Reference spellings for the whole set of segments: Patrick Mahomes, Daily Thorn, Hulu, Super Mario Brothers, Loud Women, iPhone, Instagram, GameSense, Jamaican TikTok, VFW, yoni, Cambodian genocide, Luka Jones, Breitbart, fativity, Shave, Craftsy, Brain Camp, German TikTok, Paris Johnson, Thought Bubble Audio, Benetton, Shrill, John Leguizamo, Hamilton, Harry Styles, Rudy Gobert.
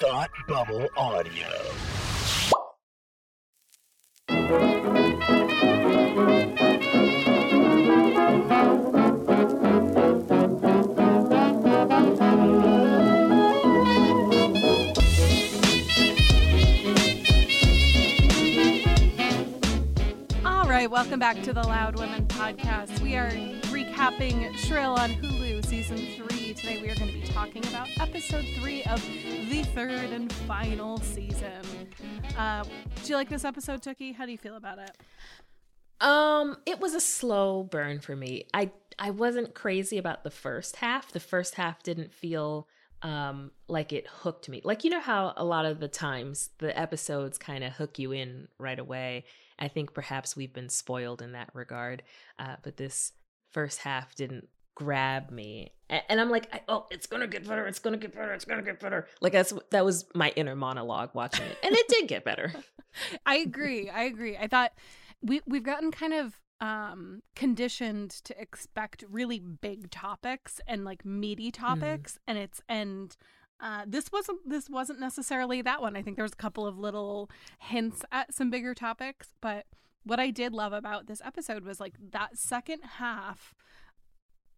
Thought Bubble Audio. All right, welcome back to the Loud Women podcast. We are recapping Shrill on Hulu season 3. Today we are going to be talking about episode 3 of the third and final season. Do you like this episode, Tookie? How do you feel about it? It was a slow burn for me. I wasn't crazy about the first half. The first half didn't feel like it hooked me. Like, you know how a lot of the times the episodes kind of hook you in right away. I think perhaps we've been spoiled in that regard. But this first half didn't grab me, and I'm like, oh, it's gonna get better, it's gonna get better, it's gonna get better. Like, that was my inner monologue watching it, and it did get better. I agree. I thought we've gotten kind of conditioned to expect really big topics and like meaty topics, and this wasn't necessarily that one. I think there was a couple of little hints at some bigger topics, but what I did love about this episode was like that second half.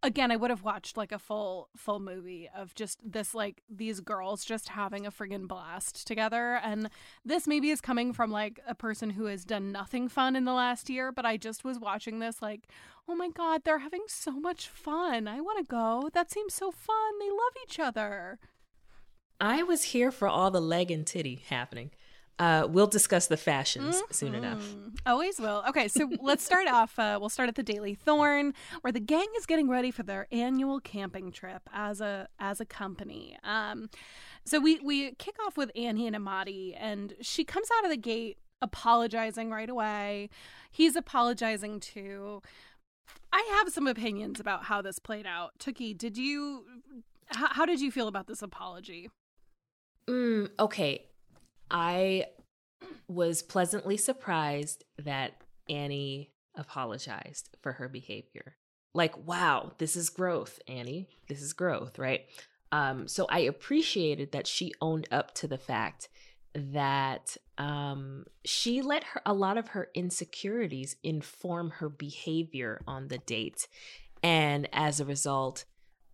Again, I would have watched like a full movie of just this, like these girls just having a friggin' blast together. And this maybe is coming from like a person who has done nothing fun in the last year, but I just was watching this like, oh my God, they're having so much fun. I want to go. That seems so fun. They love each other. I was here for all the leg and titty happening. We'll discuss the fashions soon enough. Always will. Okay, so let's start off. We'll start at the Daily Thorn, where the gang is getting ready for their annual camping trip as a company. So we kick off with Annie and Amadi, and she comes out of the gate apologizing right away. He's apologizing too. I have some opinions about how this played out. Tookie, how did you feel about this apology? Okay. I was pleasantly surprised that Annie apologized for her behavior. Like, wow, this is growth, Annie. This is growth, right? So I appreciated that she owned up to the fact that she let a lot of her insecurities inform her behavior on the date. And as a result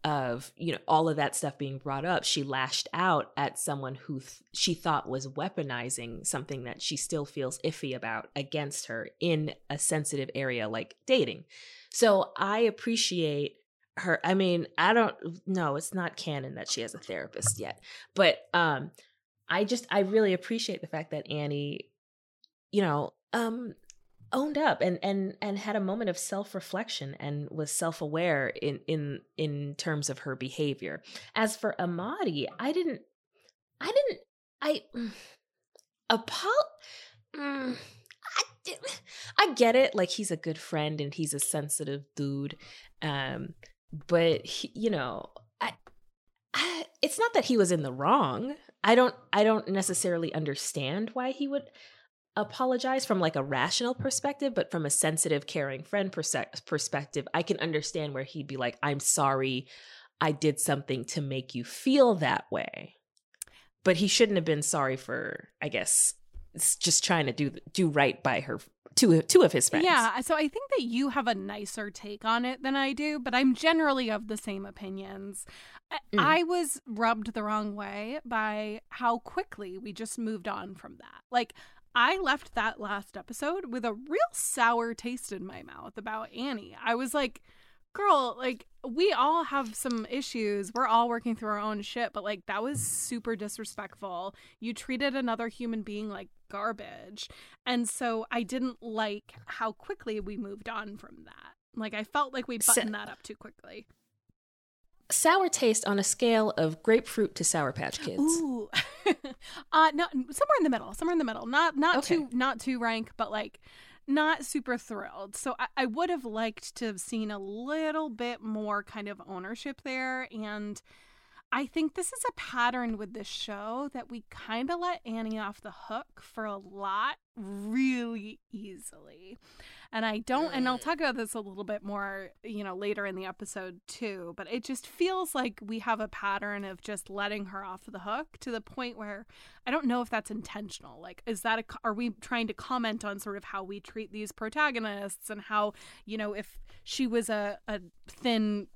of, you know, all of that stuff being brought up, she lashed out at someone who she thought was weaponizing something that she still feels iffy about against her in a sensitive area like dating. So I appreciate her. I mean, it's not canon that she has a therapist yet, but I really appreciate the fact that Annie, you know, owned up and had a moment of self-reflection and was self-aware in terms of her behavior. As for Amadi, I get it. Like, he's a good friend and he's a sensitive dude. But he, you know, it's not that he was in the wrong. I don't necessarily understand why he would apologize from like a rational perspective, but from a sensitive, caring friend perspective, I can understand where he'd be like, I'm sorry, I did something to make you feel that way. But he shouldn't have been sorry for, I guess, just trying to do right by her, two of his friends. Yeah, so I think that you have a nicer take on it than I do, but I'm generally of the same opinions. I was rubbed the wrong way by how quickly we just moved on from that. Like, I left that last episode with a real sour taste in my mouth about Annie. I was like, girl, like, we all have some issues. We're all working through our own shit, but like, that was super disrespectful. You treated another human being like garbage. And so I didn't like how quickly we moved on from that. Like, I felt like we buttoned that up too quickly. Sour taste on a scale of grapefruit to Sour Patch Kids. Ooh. Somewhere in the middle. Not too rank, but like not super thrilled. So I would have liked to have seen a little bit more kind of ownership there. And I think this is a pattern with this show that we kind of let Annie off the hook for a lot really easily. And I don't, and I'll talk about this a little bit more, you know, later in the episode too, but it just feels like we have a pattern of just letting her off the hook to the point where I don't know if that's intentional. Like, is that, are we trying to comment on sort of how we treat these protagonists and how, you know, if she was a thin,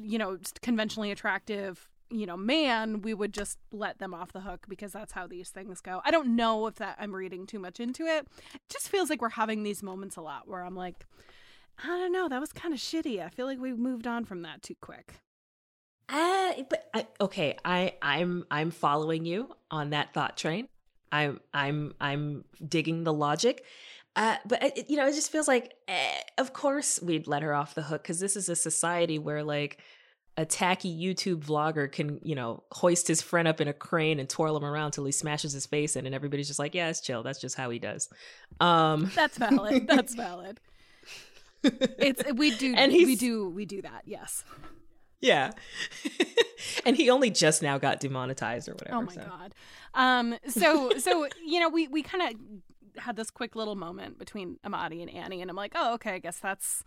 you know, conventionally attractive, you know, man, we would just let them off the hook because that's how these things go. I don't know if that I'm reading too much into it. It just feels like we're having these moments a lot where I'm like, I don't know, that was kind of shitty. I feel like we moved on from that too quick. I'm following you on that thought train. I'm digging the logic. But, you know, it just feels like, of course we'd let her off the hook because this is a society where, like, a tacky YouTube vlogger can, you know, hoist his friend up in a crane and twirl him around till he smashes his face in, and everybody's just like, yeah, it's chill. That's just how he does. That's valid. That's valid. We do that. Yes. Yeah. And he only just now got demonetized or whatever. Oh my God. So you know, we kind of had this quick little moment between Amadi and Annie, and I'm like, oh, okay, I guess that's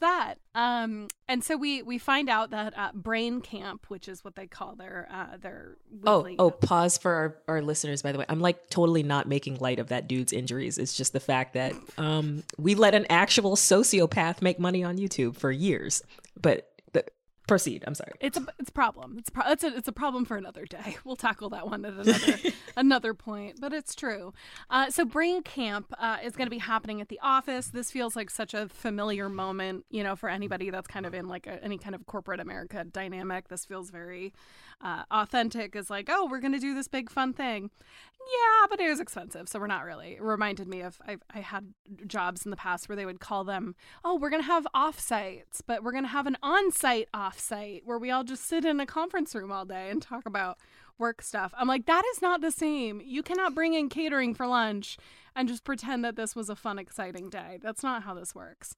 that. And so we find out that Brain Camp, which is what they call their weekly... Oh, pause for our listeners, by the way. I'm like totally not making light of that dude's injuries. It's just the fact that we let an actual sociopath make money on YouTube for years. But proceed. I'm sorry. It's a problem. It's a problem for another day. We'll tackle that one at another point. But it's true. So Brain Camp is going to be happening at the office. This feels like such a familiar moment, you know, for anybody that's kind of in like any kind of corporate America dynamic. This feels very authentic. It's like, oh, we're going to do this big fun thing. Yeah, but it was expensive, so we're not really. It reminded me of I had jobs in the past where they would call them, oh, we're going to have offsites, but we're going to have an on-site offsite where we all just sit in a conference room all day and talk about work stuff. I'm like, that is not the same. You cannot bring in catering for lunch and just pretend that this was a fun, exciting day. That's not how this works.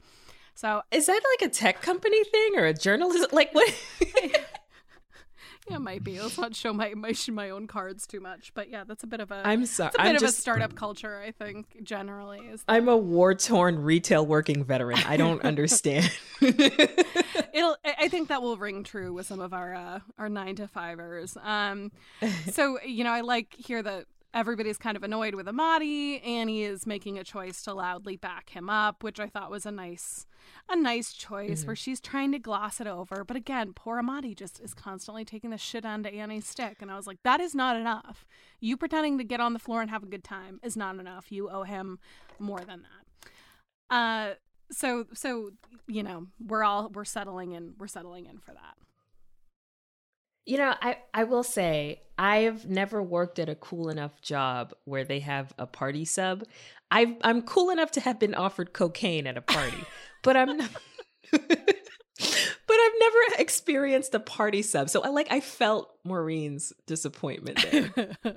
So is that like a tech company thing or a journalism? Like what? Yeah, it might be. Let's not show my own cards too much. But yeah, that's a bit of a... I'm sorry. It's a bit of a startup culture, I think, generally. I'm a war-torn retail working veteran. I don't understand. I think that will ring true with some of our 9-to-5ers. So, you know, I like here that everybody's kind of annoyed with Amadi. Annie is making a choice to loudly back him up, which I thought was a nice choice, mm-hmm. where she's trying to gloss it over. But again, poor Amadi just is constantly taking the shit onto Annie's stick. And I was like, that is not enough. You pretending to get on the floor and have a good time is not enough. You owe him more than that. So you know, we're settling in for that. You know, I will say I've never worked at a cool enough job where they have a party sub. I'm cool enough to have been offered cocaine at a party, but I'm not, but I've never experienced a party sub. So I felt Maureen's disappointment there.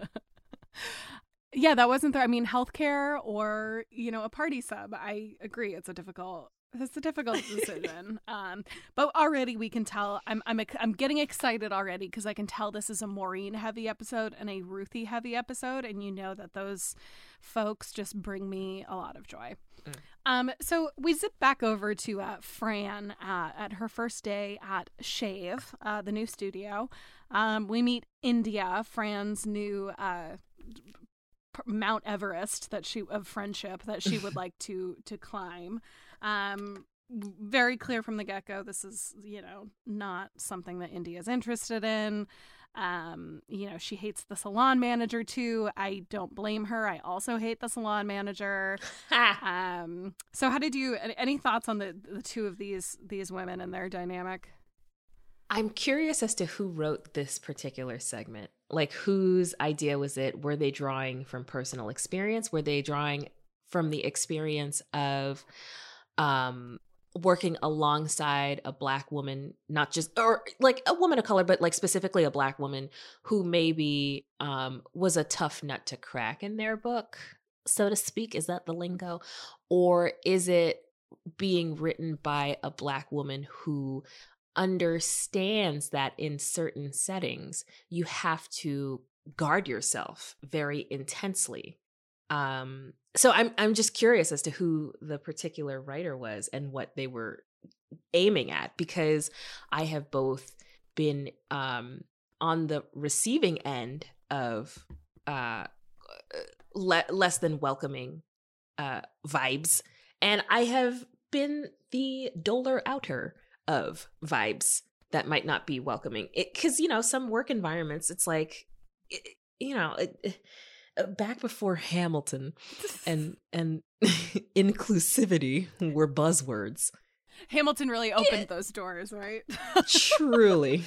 Yeah, that wasn't there. I mean, healthcare or, you know, a party sub. I agree. It's a difficult decision, but already we can tell. I'm getting excited already because I can tell this is a Maureen heavy episode and a Ruthie heavy episode, and you know that those folks just bring me a lot of joy. Mm. So we zip back over to Fran at her first day at Shave, the new studio. We meet India, Fran's new Mount Everest of friendship that she would like to climb. Very clear from the get-go, this is, you know, not something that India's interested in. You know, she hates the salon manager too. I don't blame her. I also hate the salon manager. So how did you, any thoughts on the two of these women and their dynamic? I'm curious as to who wrote this particular segment. Like, whose idea was it? Were they drawing from personal experience? Were they drawing from the experience of working alongside a Black woman, not just, or like a woman of color, but like specifically a Black woman who maybe was a tough nut to crack in their book, so to speak? Is that the lingo? Or is it being written by a Black woman who understands that in certain settings, you have to guard yourself very intensely. So I'm just curious as to who the particular writer was and what they were aiming at, because I have both been on the receiving end of less than welcoming vibes, and I have been the doler outer of vibes that might not be welcoming. Because, you know, some work environments, it's like, back before Hamilton and inclusivity were buzzwords. Hamilton really opened those doors, right? Truly.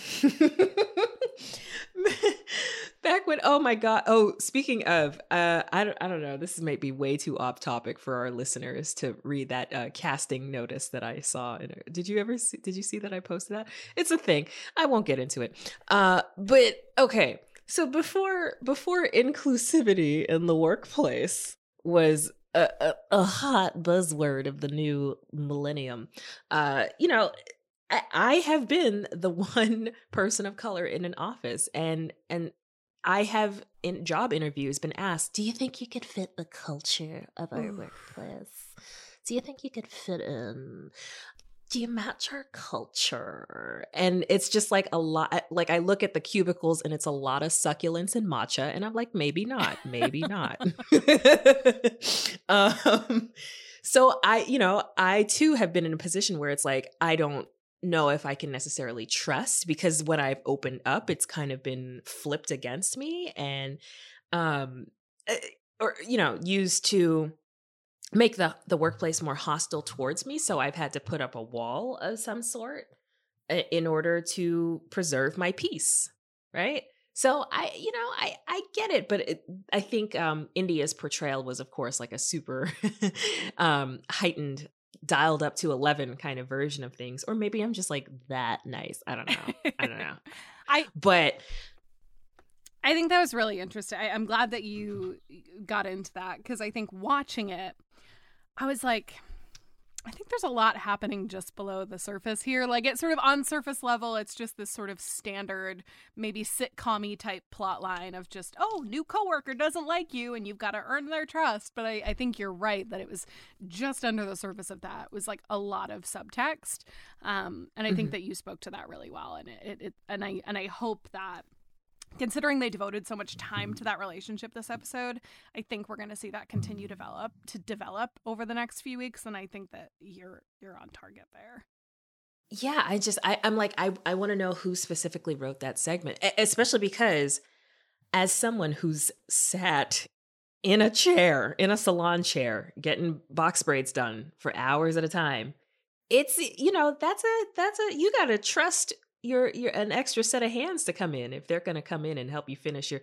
Back when, oh my God. Oh, speaking of, I don't know, this might be way too off topic for our listeners to read that casting notice that I saw. Did you see that I posted that? It's a thing. I won't get into it. But okay. So before inclusivity in the workplace was a hot buzzword of the new millennium, I have been the one person of color in an office, and I have in job interviews been asked, do you think you could fit the culture of our workplace? Do you think you could fit in? Do you match our culture? And it's just like a lot, like I look at the cubicles and it's a lot of succulents and matcha, and I'm like, maybe not. So I too have been in a position where it's like, I don't know if I can necessarily trust, because when I've opened up, it's kind of been flipped against me and, used to make the workplace more hostile towards me. So I've had to put up a wall of some sort in order to preserve my peace, right? So I get it, but I think India's portrayal was, of course, like a super heightened, dialed up to 11 kind of version of things. Or maybe I'm just like that nice. I don't know. I think that was really interesting. I'm glad that you got into that, because I think watching it, I was like, I think there's a lot happening just below the surface here. Like, it's sort of on surface level, it's just this sort of standard, maybe sitcom-y type plot line of just, oh, new coworker doesn't like you and you've got to earn their trust. But I think you're right that it was just under the surface of that. It was like a lot of subtext. And I think that you spoke to that really well. And I hope that, considering they devoted so much time to that relationship this episode, I think we're going to see that continue to develop over the next few weeks. And I think that you're on target there. Yeah, I want to know who specifically wrote that segment, especially because as someone who's sat in a chair, in a salon chair, getting box braids done for hours at a time, it's, you got to trust you're an extra set of hands to come in if they're going to come in and help you finish your,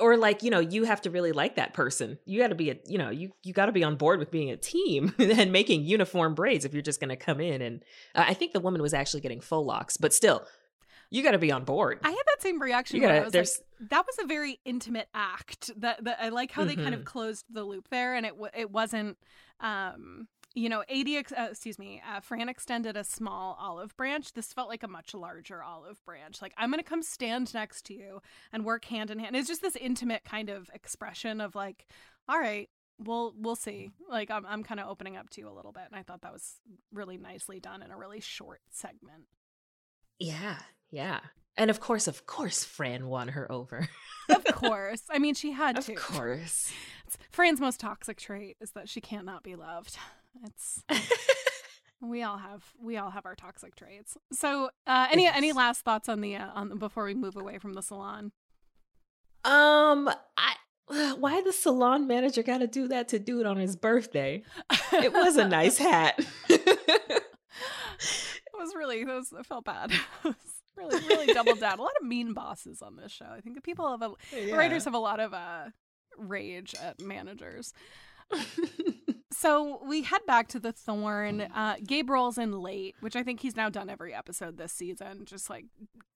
or like, you have to really like that person. You got to be you got to be on board with being a team and making uniform braids if you're just going to come in. And I think the woman was actually getting faux locks, but still, you got to be on board. I had that same reaction. I was like, that was a very intimate act. That I like how they kind of closed the loop there, and it wasn't. Fran extended a small olive branch. This felt like a much larger olive branch. Like, I'm going to come stand next to you and work hand in hand. It's just this intimate kind of expression of like, all right, we'll see. Like, I'm kind of opening up to you a little bit. And I thought that was really nicely done in a really short segment. Yeah. Yeah. And of course, Fran won her over. Of course. I mean, she had to. Of course. Fran's most toxic trait is that she can't not be loved. It's we all have our toxic traits. So any last thoughts on the before we move away from the salon? Why the salon manager got to do that to dude on his birthday? It was a nice hat. It felt bad. Really doubled down. A lot of mean bosses on this show. I think the people have writers have a lot of rage at managers. So we head back to the Thorn. Gabe rolls in late, which I think he's now done every episode this season, just like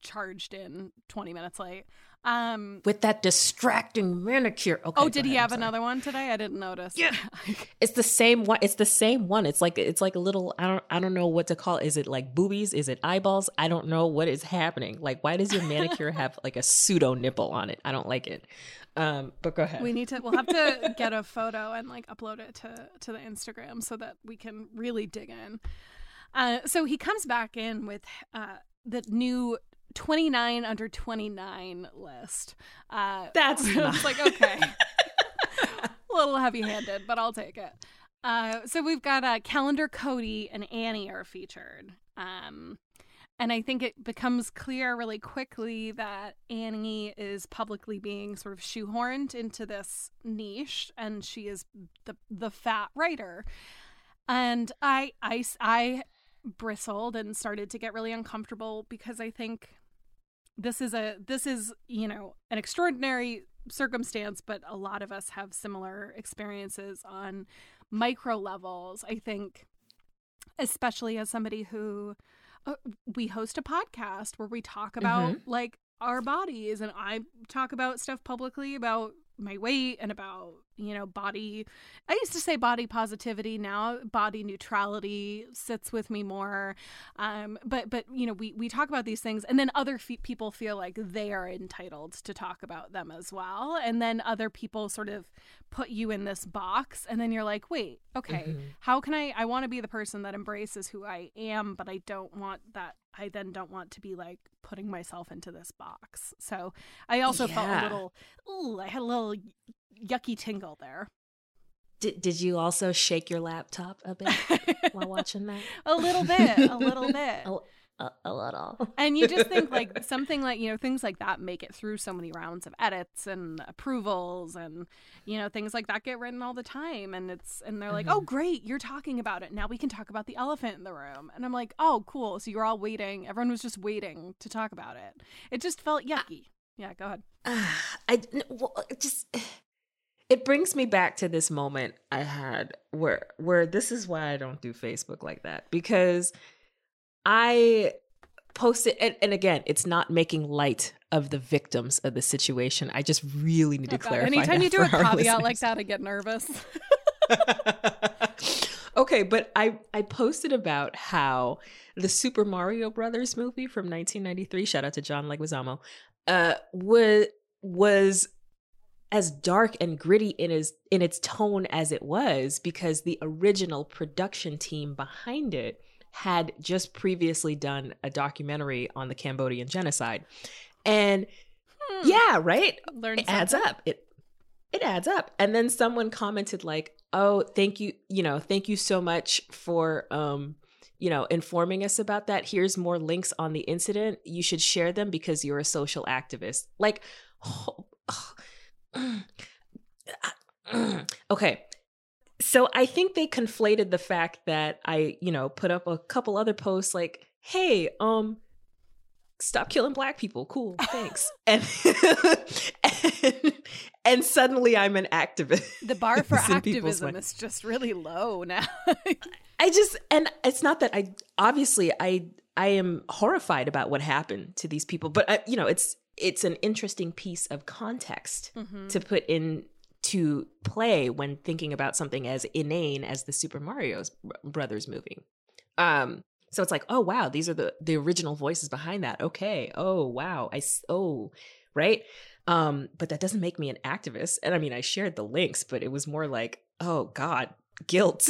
charged in 20 minutes late. With that distracting manicure. Okay, oh, did he have another one today? I didn't notice. Yeah, it's the same one. It's the same one. It's like a little. I don't know what to call it. Is it like boobies? Is it eyeballs? I don't know what is happening. Like, why does your manicure have like a pseudo nipple on it? I don't like it. But go ahead. We'll have to get a photo and like upload it to the Instagram so that we can really dig in. So he comes back in with the new 29 under 29 list. That's it's like, okay. A little heavy-handed, but I'll take it. So we've got Calendar Cody and Annie are featured. And I think it becomes clear really quickly that Annie is publicly being sort of shoehorned into this niche, and she is the fat writer. And I bristled and started to get really uncomfortable, because I think this is, you know, an extraordinary circumstance, but a lot of us have similar experiences on micro levels. I think, especially as somebody who we host a podcast where we talk about like our bodies, and I talk about stuff publicly about my weight and about, you know, body. I used to say body positivity. Now body neutrality sits with me more. But you know, we talk about these things, and then other people feel like they are entitled to talk about them as well. And then other people sort of put you in this box, and then you're like, wait, okay, how can I want to be the person that embraces who I am, but I then don't want to be like putting myself into this box. So I also felt a little, I had a little yucky tingle there. Did you also shake your laptop a bit while watching that? A little bit. A little. And you just think like something like, you know, things like that make it through so many rounds of edits and approvals, and, you know, things like that get written all the time. And they're like, oh, great, you're talking about it. Now we can talk about the elephant in the room. And I'm like, oh, cool. So you're all waiting. Everyone was just waiting to talk about it. It just felt yucky. Yeah, go ahead. It brings me back to this moment I had where this is why I don't do Facebook like that, because I posted, and again, it's not making light of the victims of the situation. I just really need to clarify. Anytime you do a caveat like that, I get nervous. Okay, but I posted about how the Super Mario Brothers movie from 1993, shout out to John Leguizamo, was as dark and gritty in its tone as it was, because the original production team behind it had just previously done a documentary on the Cambodian genocide. And yeah, right? It adds up. It adds up. And then someone commented like, oh, thank you so much for, you know, informing us about that. Here's more links on the incident. You should share them because you're a social activist. Like, okay. So I think they conflated the fact that I, you know, put up a couple other posts like, hey, stop killing black people. Cool. Thanks. and suddenly I'm an activist. The bar for activism is just really low now. And it's not that I am horrified about what happened to these people, but I, you know, it's an interesting piece of context to put in to play when thinking about something as inane as the Super Mario Brothers movie. So it's like, oh, wow, these are the original voices behind that. Okay. Oh, wow. Right. But that doesn't make me an activist. And I mean, I shared the links, but it was more like, oh, God, guilt.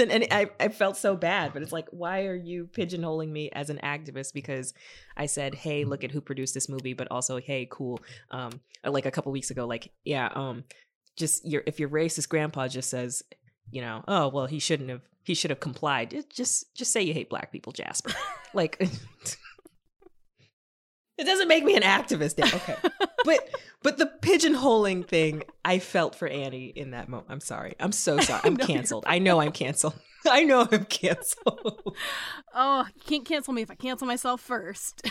I felt so bad, but it's like, why are you pigeonholing me as an activist? Because I said, hey, look at who produced this movie, but also, hey, cool. Like a couple weeks ago, like, yeah, just if your racist grandpa just says, you know, oh, well, he should have complied. Just say you hate black people, Jasper. Like, it doesn't make me an activist. Okay. But the pigeonholing thing, I felt for Annie in that moment. I'm sorry. I'm so sorry. I'm canceled. I know I'm canceled. I know I'm canceled. Oh, you can't cancel me if I cancel myself first.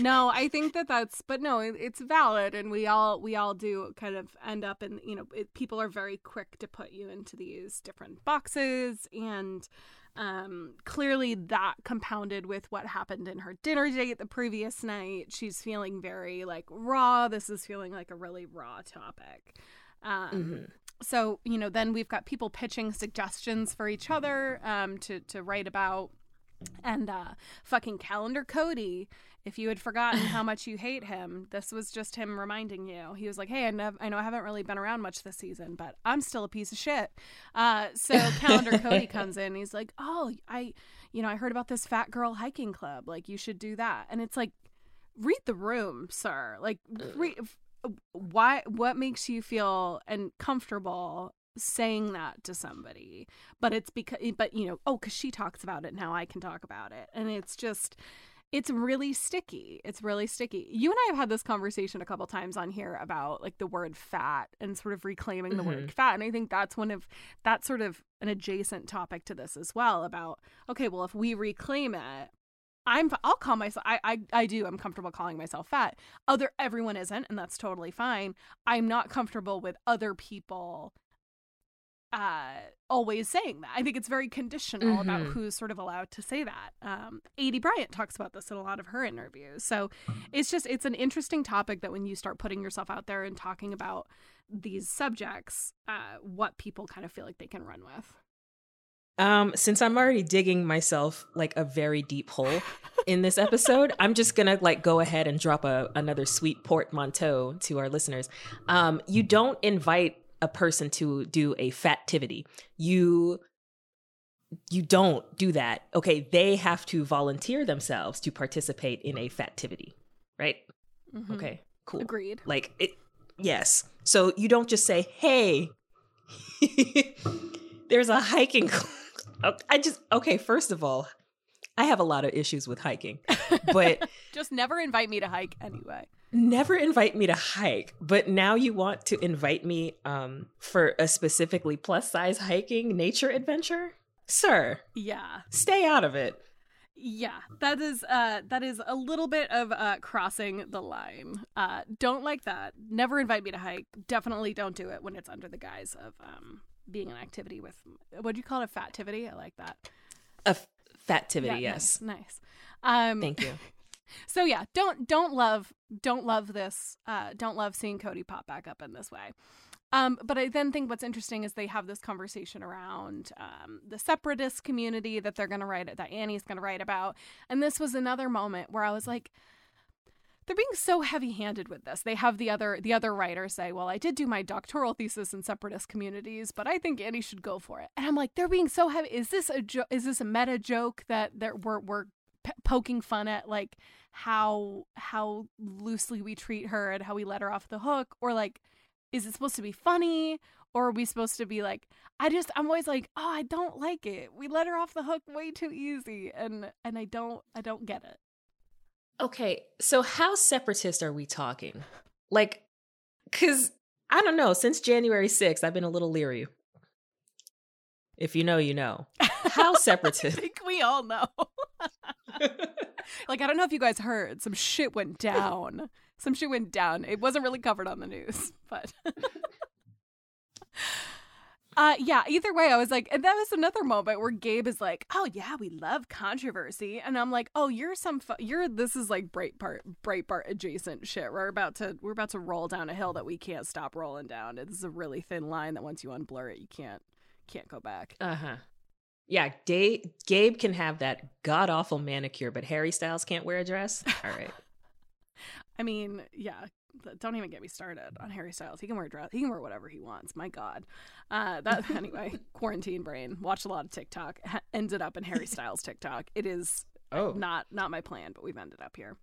No, I think it's valid, and we all do kind of end up in, you know, people are very quick to put you into these different boxes, and Clearly that compounded with what happened in her dinner date the previous night. She's feeling very like raw. This is feeling like a really raw topic. So, you know, then we've got people pitching suggestions for each other to write about. And fucking Calendar Cody, if you had forgotten how much you hate him, this was just him reminding you. He was like, hey, I know I haven't really been around much this season, but I'm still a piece of shit. So Calendar Cody comes in. And he's like, oh, I heard about this fat girl hiking club. Like, you should do that. And it's like, read the room, sir. Like, why? What makes you feel uncomfortable saying that to somebody? But it's because she talks about it, now I can talk about it. And it's just, it's really sticky. It's really sticky. You and I have had this conversation a couple times on here about like the word fat and sort of reclaiming the word fat. And I think that's that's sort of an adjacent topic to this as well, about, okay, well, if we reclaim it, I'll call myself, I'm comfortable calling myself fat. Everyone isn't, and that's totally fine. I'm not comfortable with other people always saying that. I think it's very conditional about who's sort of allowed to say that. A.D. Bryant talks about this in a lot of her interviews. So it's just, it's an interesting topic that when you start putting yourself out there and talking about these subjects, what people kind of feel like they can run with. Since I'm already digging myself like a very deep hole in this episode, I'm just gonna like go ahead and drop another sweet portmanteau to our listeners. You don't invite a person to do a fativity. You don't do that. Okay, they have to volunteer themselves to participate in a fativity, right? Okay, cool. Agreed. Like, yes. So you don't just say, hey, there's a hiking club. Okay, first of all, I have a lot of issues with hiking, but just never invite me to hike anyway. Never invite me to hike, but now you want to invite me for a specifically plus size hiking nature adventure? Sir. Yeah. Stay out of it. Yeah, that is a little bit of crossing the line. Don't like that. Never invite me to hike. Definitely don't do it when it's under the guise of being an activity with, what do you call it? A fativity? I like that. A fativity, yeah, yes. Nice. Thank you. So yeah, don't love this. Don't love seeing Cody pop back up in this way. But I then think what's interesting is they have this conversation around the separatist community that they're going to write, that Annie's going to write about. And this was another moment where I was like, they're being so heavy-handed with this. They have the other writer say, well, I did do my doctoral thesis in separatist communities, but I think Annie should go for it. And I'm like, they're being so heavy. Is this a meta joke that we're poking fun at, like how loosely we treat her and how we let her off the hook? Or like, is it supposed to be funny? Or are we supposed to be like, I'm always like, oh, I don't like it. We let her off the hook way too easy. And I don't get it. Okay, so how separatist are we talking? Like, because, I don't know, since January 6th, I've been a little leery. If you know, you know. How separatist? I think we all know. Like, I don't know if you guys heard, some shit went down. It wasn't really covered on the news, but... yeah, either way, I was like, and that was another moment where Gabe is like, oh yeah, we love controversy. And I'm like, oh, this is like Breitbart adjacent shit. We're about to roll down a hill that we can't stop rolling down. It's a really thin line that once you unblur it, you can't go back. Uh-huh. Yeah, Gabe can have that god-awful manicure, but Harry Styles can't wear a dress? All right. I mean, yeah. Don't even get me started on Harry Styles. He can wear a dress. He can wear whatever he wants. My God. Anyway, quarantine brain. Watched a lot of TikTok. Ended up in Harry Styles TikTok. It is not my plan, but we've ended up here.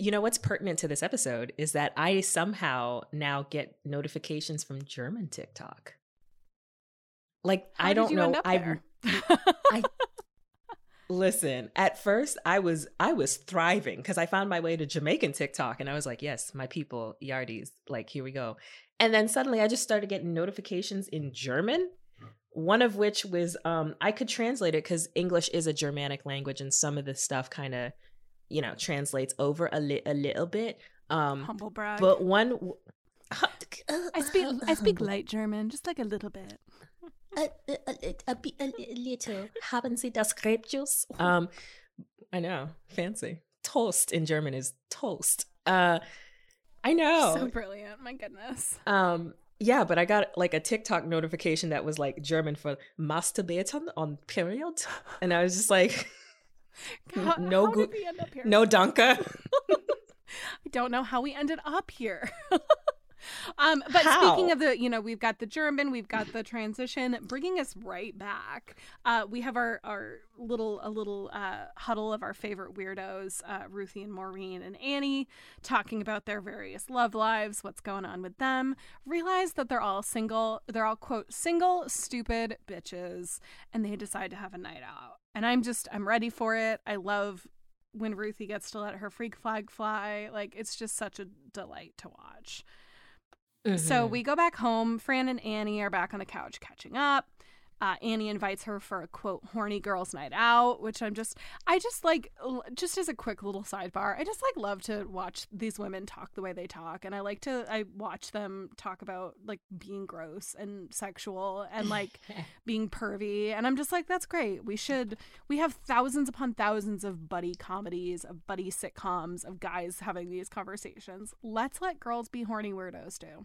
You know what's pertinent to this episode is that I somehow now get notifications from German TikTok. Like, how I don't did you know. End up there? I listen, at first I was thriving because I found my way to Jamaican TikTok and I was like, yes, my people, Yardies, like, here we go. And then suddenly I just started getting notifications in German, one of which was I could translate it because English is a Germanic language and some of the stuff kind of, you know, translates over a little bit. Humble brag. But one... I speak light German, just like a little bit. A little. Haben Sie das Grapejuice? I know. Fancy. Toast in German is toast. I know. So brilliant. My goodness. Yeah, but I got like a TikTok notification that was like German for masturbaten on period. And I was just like, no danke. I don't know how we ended up here. But how? Speaking of the, we've got the German, we've got the transition, bringing us right back. We have our little huddle of our favorite weirdos, Ruthie and Maureen and Annie, talking about their various love lives, what's going on with them. Realize that they're all single. They're all, quote, single, stupid bitches. And they decide to have a night out. And I'm ready for it. I love when Ruthie gets to let her freak flag fly. Like, it's just such a delight to watch. Mm-hmm. So we go back home. Fran and Annie are back on the couch catching up. Annie invites her for a, quote, horny girls' night out, which just as a quick little sidebar, I just like love to watch these women talk the way they talk. And I watch them talk about like being gross and sexual and like being pervy. And I'm just like, that's great. We have thousands upon thousands of buddy comedies, of buddy sitcoms, of guys having these conversations. Let's let girls be horny weirdos too.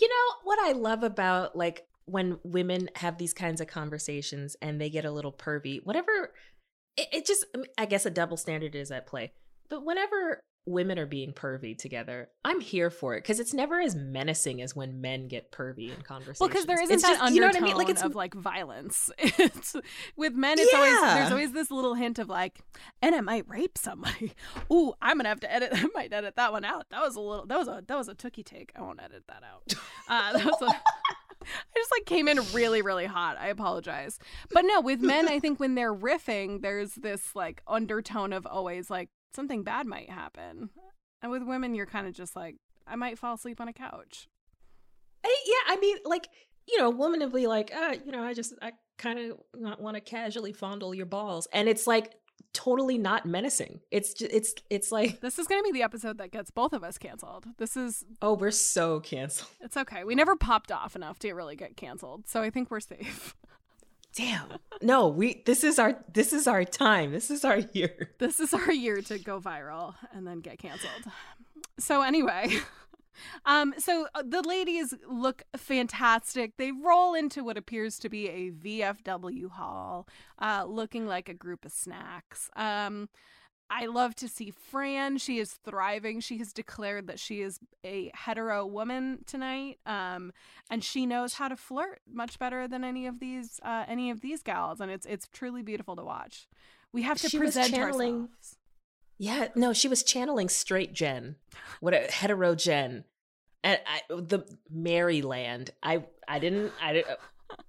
You know, what I love about like, when women have these kinds of conversations and they get a little pervy, whatever, I guess a double standard is at play. But whenever women are being pervy together, I'm here for it because it's never as menacing as when men get pervy in conversations. Well, because there isn't undertone, like it's of like violence. With men, it's always there's always this little hint of like, and I might rape somebody. Ooh, I'm gonna have to edit. I might edit that one out. That was a tookie take. I won't edit that out. I just like came in really, really hot. I apologize. But no, with men, I think when they're riffing, there's this like undertone of always like something bad might happen. And with women, you're kind of just like, I might fall asleep on a couch. A woman will be like, I kind of want to casually fondle your balls. And it's like totally not menacing. It's like, this is gonna be the episode that gets both of us canceled. We're so canceled. It's okay, we never popped off enough to really get canceled, so I think we're safe. Damn. No, this is our time. This is our year. This is our year to go viral and then get canceled. So anyway, so the ladies look fantastic. They roll into what appears to be a VFW hall, looking like a group of snacks. I love to see Fran. She is thriving. She has declared that she is a hetero woman tonight, and she knows how to flirt much better than any of these gals, and it's truly beautiful to watch. We have to present ourselves. Yeah, no, she was channeling straight Jen, what a hetero Jen, and the Maryland. I didn't.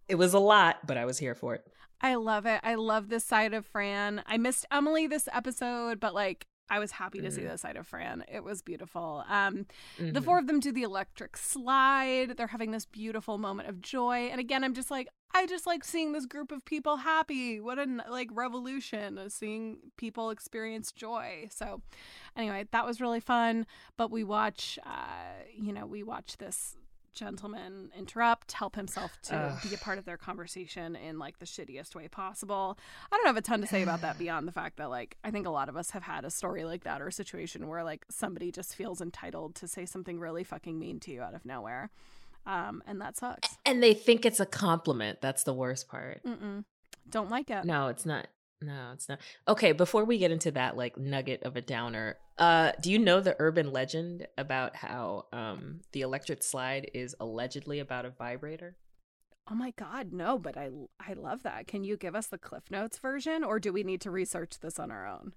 It was a lot, but I was here for it. I love it. I love this side of Fran. I missed Emily this episode, but like I was happy to see this side of Fran. It was beautiful. The four of them do the electric slide. They're having this beautiful moment of joy, and again, I'm just like, I just like seeing this group of people happy. What a like revolution of seeing people experience joy. So, anyway, that was really fun. But we watch, this gentleman interrupt, help himself to be a part of their conversation in like the shittiest way possible. I don't have a ton to say about that beyond the fact that like I think a lot of us have had a story like that or a situation where like somebody just feels entitled to say something really fucking mean to you out of nowhere, and that sucks. And they think it's a compliment. That's the worst part. Mm-mm. Don't like it. No, it's not. Okay, before we get into that like nugget of a downer, do you know the urban legend about how the electric slide is allegedly about a vibrator? Oh my God, no, but I love that. Can you give us the Cliff Notes version, or do we need to research this on our own?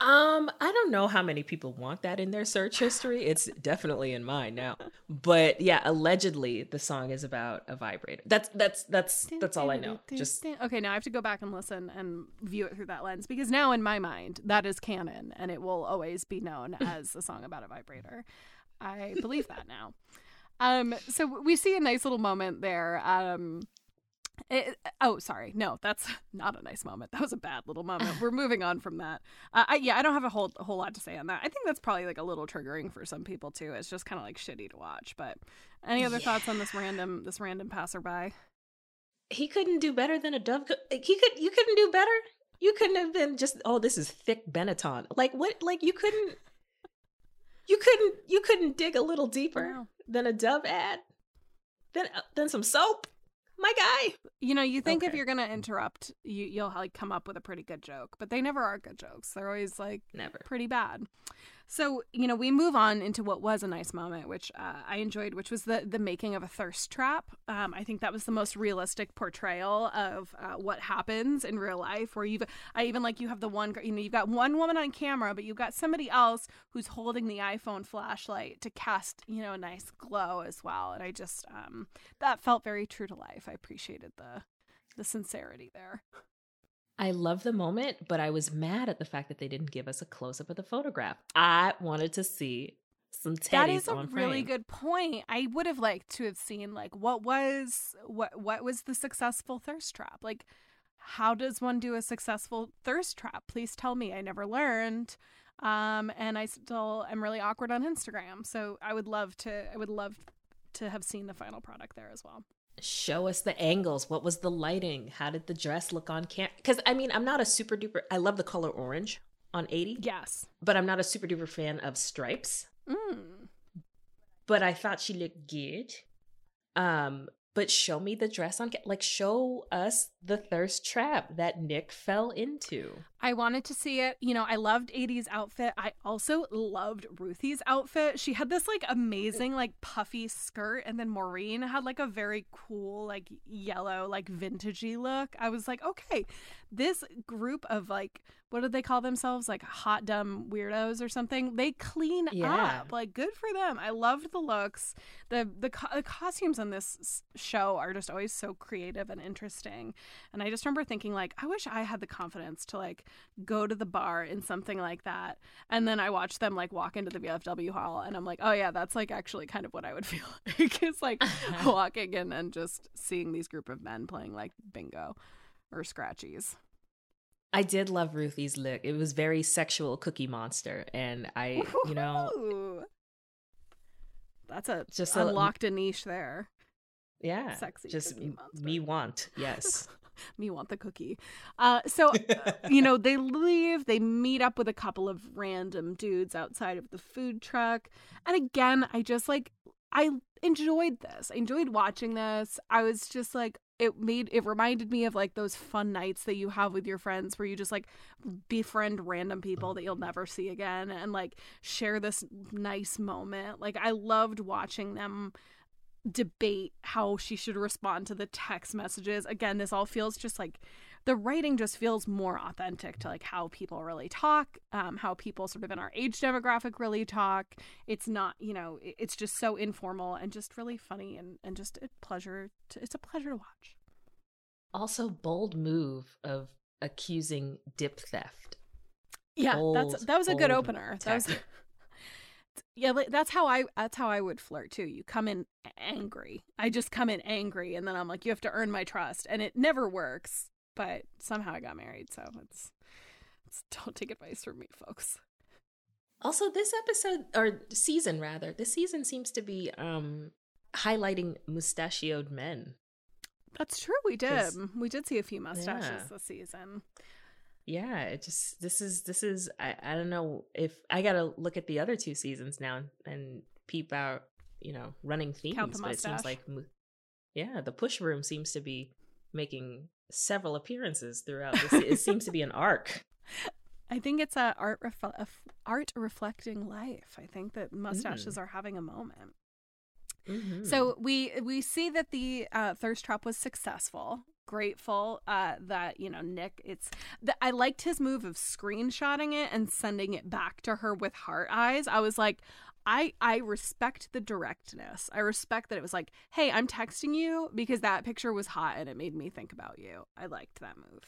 I don't know how many people want that in their search history. It's definitely in mine now. But yeah, allegedly the song is about a vibrator. That's all I know. Just okay, now I have to go back and listen and view it through that lens, because now in my mind that is canon and it will always be known as a song about a vibrator. I believe that now. So we see a nice little moment there. Sorry. No, that's not a nice moment. That was a bad little moment. We're moving on from that. I don't have a whole lot to say on that. I think that's probably like a little triggering for some people too. It's just kind of like shitty to watch. But any other thoughts on this random passerby? he couldn't do better than a Dove. You couldn't do better. You couldn't have been just, oh, this is thick Benetton. Like what? Like you couldn't dig a little deeper than a Dove ad, than some soap. My guy. You know, you think if you're going to interrupt, you'll like come up with a pretty good joke, but they never are good jokes. They're always like pretty bad. So, you know, we move on into what was a nice moment, which I enjoyed, which was the making of a thirst trap. I think that was the most realistic portrayal of what happens in real life, where you have the one, you know, you've got one woman on camera, but you've got somebody else who's holding the iPhone flashlight to cast, you know, a nice glow as well. And I just, that felt very true to life. I appreciated the sincerity there. I love the moment, but I was mad at the fact that they didn't give us a close-up of the photograph. I wanted to see some teddies on frame. That is a really good point. I would have liked to have seen, like, what was the successful thirst trap? Like, how does one do a successful thirst trap? Please tell me. I never learned. And I still am really awkward on Instagram. So I would love to have seen the final product there as well. Show us the angles. What was the lighting? How did the dress look on camera? Because, I mean, I'm not a super duper... I love the color orange on 80. Yes. But I'm not a super duper fan of stripes. Mm. But I thought she looked good. But show me the dress on... Like, show us the thirst trap that Nick fell into. I wanted to see it. You know, I loved 80's outfit. I also loved Ruthie's outfit. She had this, like, amazing, like, puffy skirt. And then Maureen had, like, a very cool, like, yellow, like, vintagey look. I was like, okay, this group of, like, what did they call themselves? Like, hot, dumb weirdos or something. They clean up. Like, good for them. I loved the looks. The costumes on this show are just always so creative and interesting. And I just remember thinking, like, I wish I had the confidence to, like, go to the bar in something like that. And then I watched them, like, walk into the VFW hall, and I'm like, oh yeah, that's, like, actually kind of what I would feel like. It's like walking in and just seeing these group of men playing, like, bingo or scratchies. I did love Ruthie's look. It was very sexual Cookie Monster, and I, you know, that's a just unlocked a niche there. Yeah, sexy. Just me want, yes. Me want the cookie. So, you know, they leave. They meet up with a couple of random dudes outside of the food truck. And again, I enjoyed this. I enjoyed watching this. I was just like, it reminded me of, like, those fun nights that you have with your friends where you just, like, befriend random people that you'll never see again and, like, share this nice moment. Like, I loved watching them debate how she should respond to the text messages. Again, this all feels just like the writing just feels more authentic to, like, how people really talk, how people sort of in our age demographic really talk. It's not, you know, it's just so informal and just really funny and just it's a pleasure to watch. Also, bold move of accusing dip theft. Yeah, that was a good opener. Tech. That was Yeah, that's how I would flirt too. You come in angry. I just come in angry, and then I'm like, you have to earn my trust, and it never works. But somehow I got married, so it's don't take advice from me, folks. Also, this season seems to be highlighting mustachioed men. That's true. We did see a few mustaches this season. Yeah, it just this is I don't know if I gotta look at the other two seasons now and peep out, you know, running themes, but it seems like the push room seems to be making several appearances throughout this. It seems to be an arc. I think it's a art reflecting life. I think that mustaches are having a moment. Mm-hmm. So we see that the thirst trap was successful. Grateful that, you know, Nick, I liked his move of screenshotting it and sending it back to her with heart eyes. I was like, I respect the directness. I respect that it was like, hey, I'm texting you because that picture was hot and it made me think about you. I liked that move.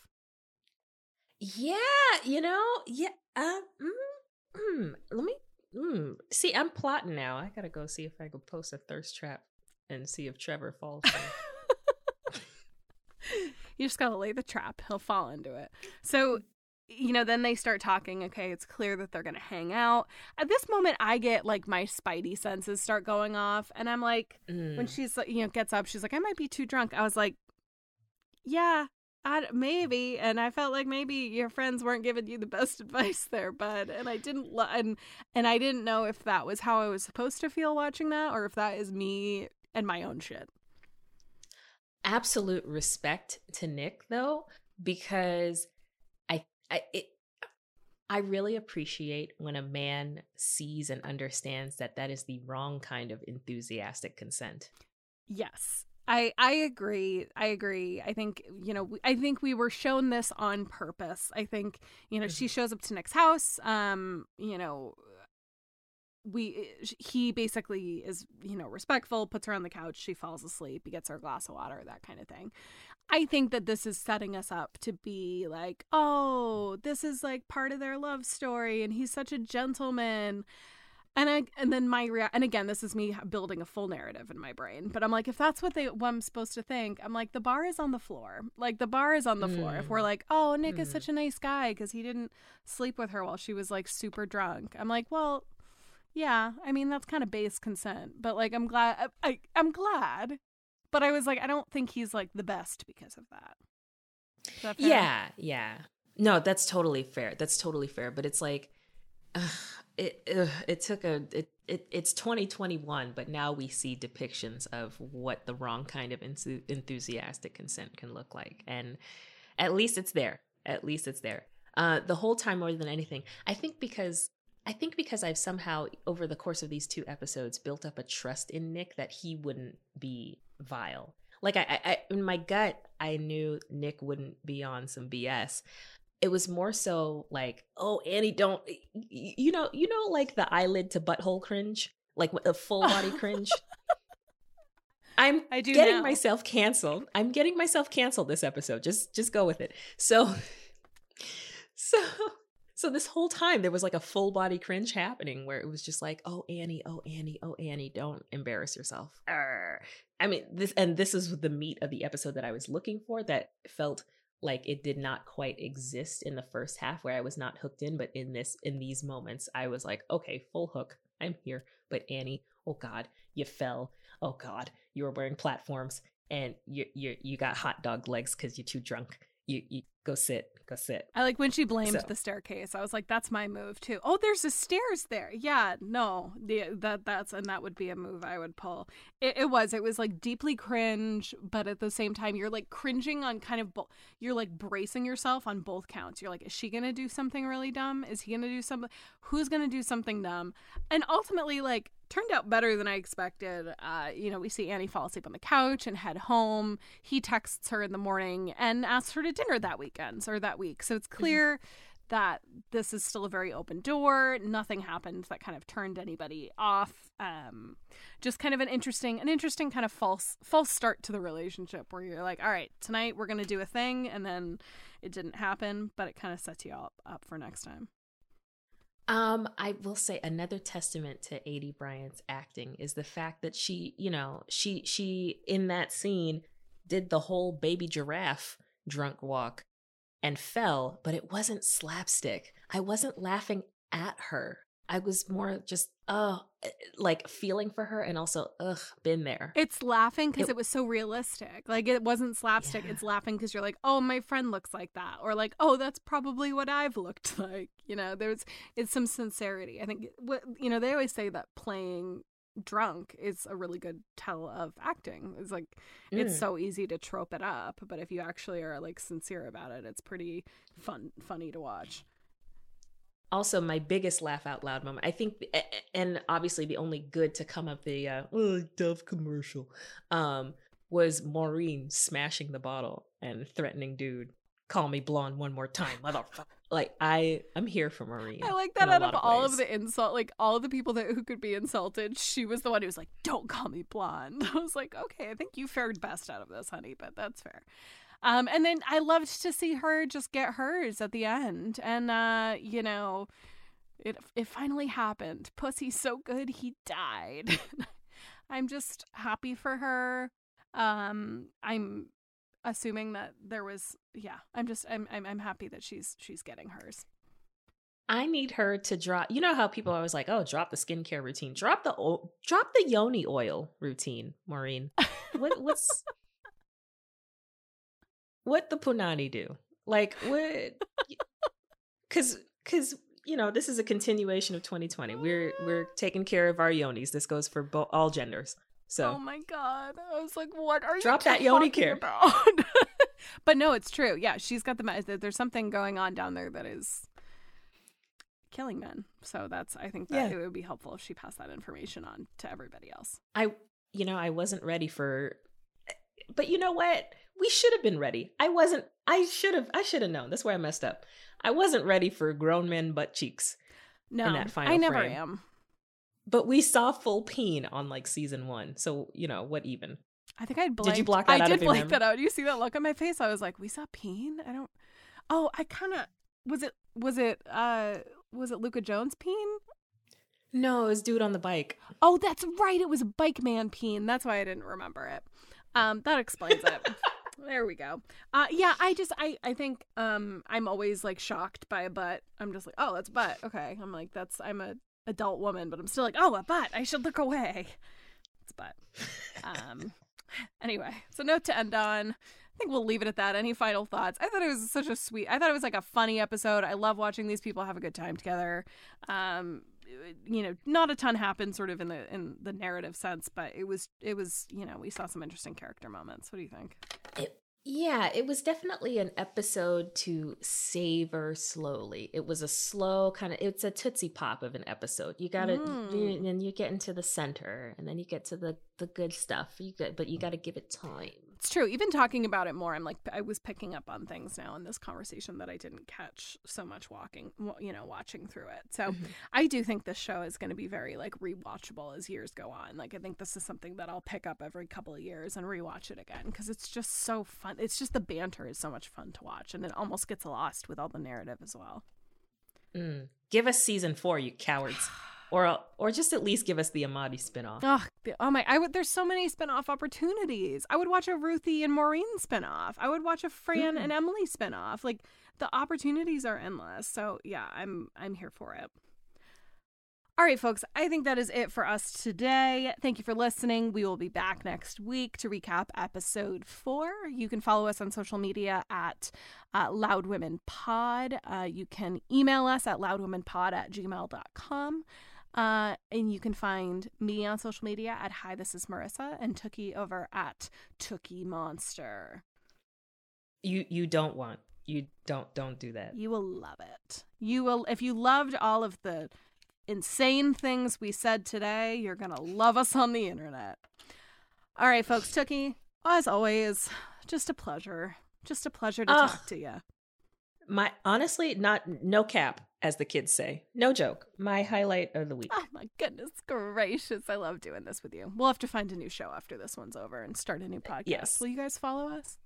Yeah, you know, yeah. Let me see. I'm plotting now. I gotta go see if I could post a thirst trap and see if Trevor falls. You just gotta lay the trap. He'll fall into it. So, you know, then they start talking. Okay, it's clear that they're gonna hang out. At this moment, I get, like, my spidey senses start going off, and I'm like, when she's, you know, gets up, she's like, I might be too drunk. I was like, yeah, maybe. And I felt like maybe your friends weren't giving you the best advice there, bud. And I didn't and I didn't know if that was how I was supposed to feel watching that, or if that is me and my own shit. Absolute respect to Nick, though, because I really appreciate when a man sees and understands that that is the wrong kind of enthusiastic consent. Yes, I agree. I think, you know, I think we were shown this on purpose. I think, you know, she shows up to Nick's house. You know, he basically is, you know, respectful, puts her on the couch. She falls asleep. He gets her a glass of water, that kind of thing. I think that this is setting us up to be like, oh, this is like part of their love story, and he's such a gentleman. And again, this is me building a full narrative in my brain. But I'm like, if that's what I'm supposed to think, I'm like, the bar is on the floor. Like, the bar is on the floor. If we're like, oh, Nick is such a nice guy because he didn't sleep with her while she was like super drunk. I'm like, well, yeah, I mean, that's kind of base consent. But like, I'm glad. But I was like, I don't think he's like the best because of that. Is that fair? Yeah. No, that's totally fair. But it's like, it's 2021, but now we see depictions of what the wrong kind of enthusiastic consent can look like. And at least it's there. The whole time, more than anything, I think because I've somehow, over the course of these two episodes, built up a trust in Nick that he wouldn't be vile. Like, I in my gut, I knew Nick wouldn't be on some BS. It was more so like, oh, Annie, don't, you know, like the eyelid to butthole cringe, like a full body cringe. Myself canceled. I'm getting myself canceled this episode. Just go with it. So this whole time there was like a full body cringe happening where it was just like, oh, Annie, don't embarrass yourself. Arr. I mean, this is the meat of the episode that I was looking for, that felt like it did not quite exist in the first half, where I was not hooked in. But in these moments, I was like, okay, full hook. I'm here. But Annie, oh God, you fell. Oh God, you were wearing platforms and you got hot dog legs because you're too drunk. You go sit. I like when she blamed the staircase. I was like, that's my move too. Oh, there's the stairs there. Yeah, no, that would be a move I would pull. It was like deeply cringe, but at the same time, you're like cringing on kind of, you're like bracing yourself on both counts. You're like, is she gonna do something really dumb? Is he gonna do something? Who's gonna do something dumb? And ultimately, like, turned out better than I expected. You know, we see Annie fall asleep on the couch and head home. He texts her in the morning and asks her to dinner that week. So it's clear that this is still a very open door. Nothing happened that kind of turned anybody off. Just kind of an interesting kind of false start to the relationship, where you're like, all right, tonight we're going to do a thing. And then it didn't happen, but it kind of sets you all up for next time. I will say another testament to A.D. Bryant's acting is the fact that she, you know, she in that scene did the whole baby giraffe drunk walk and fell, but it wasn't slapstick. I wasn't laughing at her. I was more just, like feeling for her, and also, been there. It's laughing because it was so realistic. Like, it wasn't slapstick. Yeah. It's laughing because you're like, oh, my friend looks like that, or like, oh, that's probably what I've looked like. You know, it's some sincerity. I think, you know, they always say that playing drunk is a really good tell of acting. It's like, it's so easy to trope it up, but if you actually are like sincere about it, it's pretty funny to watch. Also, my biggest laugh out loud moment, I think, and obviously the only good to come of the Dove commercial, was Maureen smashing the bottle and threatening dude, call me blonde one more time, motherfucker. Like, I'm here for Maureen. I like that out of all of the insult, like all the people who could be insulted, she was the one who was like, don't call me blonde. I was like, okay, I think you fared best out of this, honey, but that's fair. And then I loved to see her just get hers at the end. And, you know, it finally happened. Pussy's so good, he died. I'm just happy for her. I'm assuming that there was, yeah, I'm happy that she's getting hers. I need her to drop, you know how people are always like, oh, drop the skincare routine. Drop the yoni oil routine, Maureen. What's... what the punani do? Like what? Because you know, this is a continuation of 2020. We're taking care of our yonis. This goes for all genders. So. Oh my God. I was like, what are you talking yoni care. About? But no, it's true. Yeah, she's got the – there's something going on down there that is killing men. So that's – I think that it would be helpful if she passed that information on to everybody else. I wasn't ready for – but you know what? We should have been ready. I should have known. That's where I messed up. I wasn't ready for grown men butt cheeks in that final frame. No, I never am. But we saw full peen on like season 1. So, you know, what even? I think I had blanked. Did you block that out? I did blank that out. You see that look on my face? I was like, we saw peen? I don't. Oh, I kind of. Was it Luka Jones peen? No, it was dude on the bike. Oh, that's right. It was bike man peen. That's why I didn't remember it. That explains it. There we go. I think I'm always like shocked by a butt. I'm just like, oh, that's a butt. Okay. I'm like, I'm a adult woman, but I'm still like, oh, a butt. I should look away. It's a butt. Anyway, so note to end on. I think we'll leave it at that. Any final thoughts? I thought it was like a funny episode. I love watching these people have a good time together. You know, not a ton happened sort of in the narrative sense, but it was, you know, we saw some interesting character moments. What do you think? It was definitely an episode to savor slowly. It was a slow kind of, it's a Tootsie Pop of an episode. You got to, and you get into the center and then you get to the good stuff. But you got to give it time. It's true. Even talking about it more, I'm like, I was picking up on things now in this conversation that I didn't catch so much watching through it. So I do think this show is going to be very like rewatchable as years go on. Like I think this is something that I'll pick up every couple of years and rewatch it again because it's just so fun. It's just the banter is so much fun to watch and it almost gets lost with all the narrative as well. Give us season 4, you cowards. Or just at least give us the Amadi spinoff. There's so many spinoff opportunities. I would watch a Ruthie and Maureen spinoff. I would watch a Fran and Emily spinoff. Like the opportunities are endless. So yeah, I'm here for it. All right, folks, I think that is it for us today. Thank you for listening. We will be back next week to recap episode 4. You can follow us on social media at Loud Women Pod. You can email us at loudwomenpod@gmail.com. And you can find me on social media at Hi, This Is Marissa, and Tookie over at Tookie Monster. You don't do that. You will love it. You will, if you loved all of the insane things we said today, you're gonna love us on the internet. All right, folks, Tookie, as always, just a pleasure to talk to you. No cap, as the kids say. No joke. My highlight of the week. Oh, my goodness gracious. I love doing this with you. We'll have to find a new show after this one's over and start a new podcast. Yes. Will you guys follow us?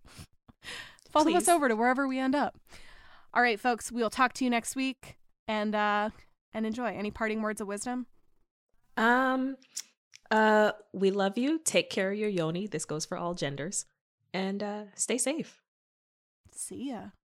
Follow Please. Us over to wherever we end up. All right, folks. We'll talk to you next week and enjoy. Any parting words of wisdom? We love you. Take care of your yoni. This goes for all genders. And stay safe. See ya.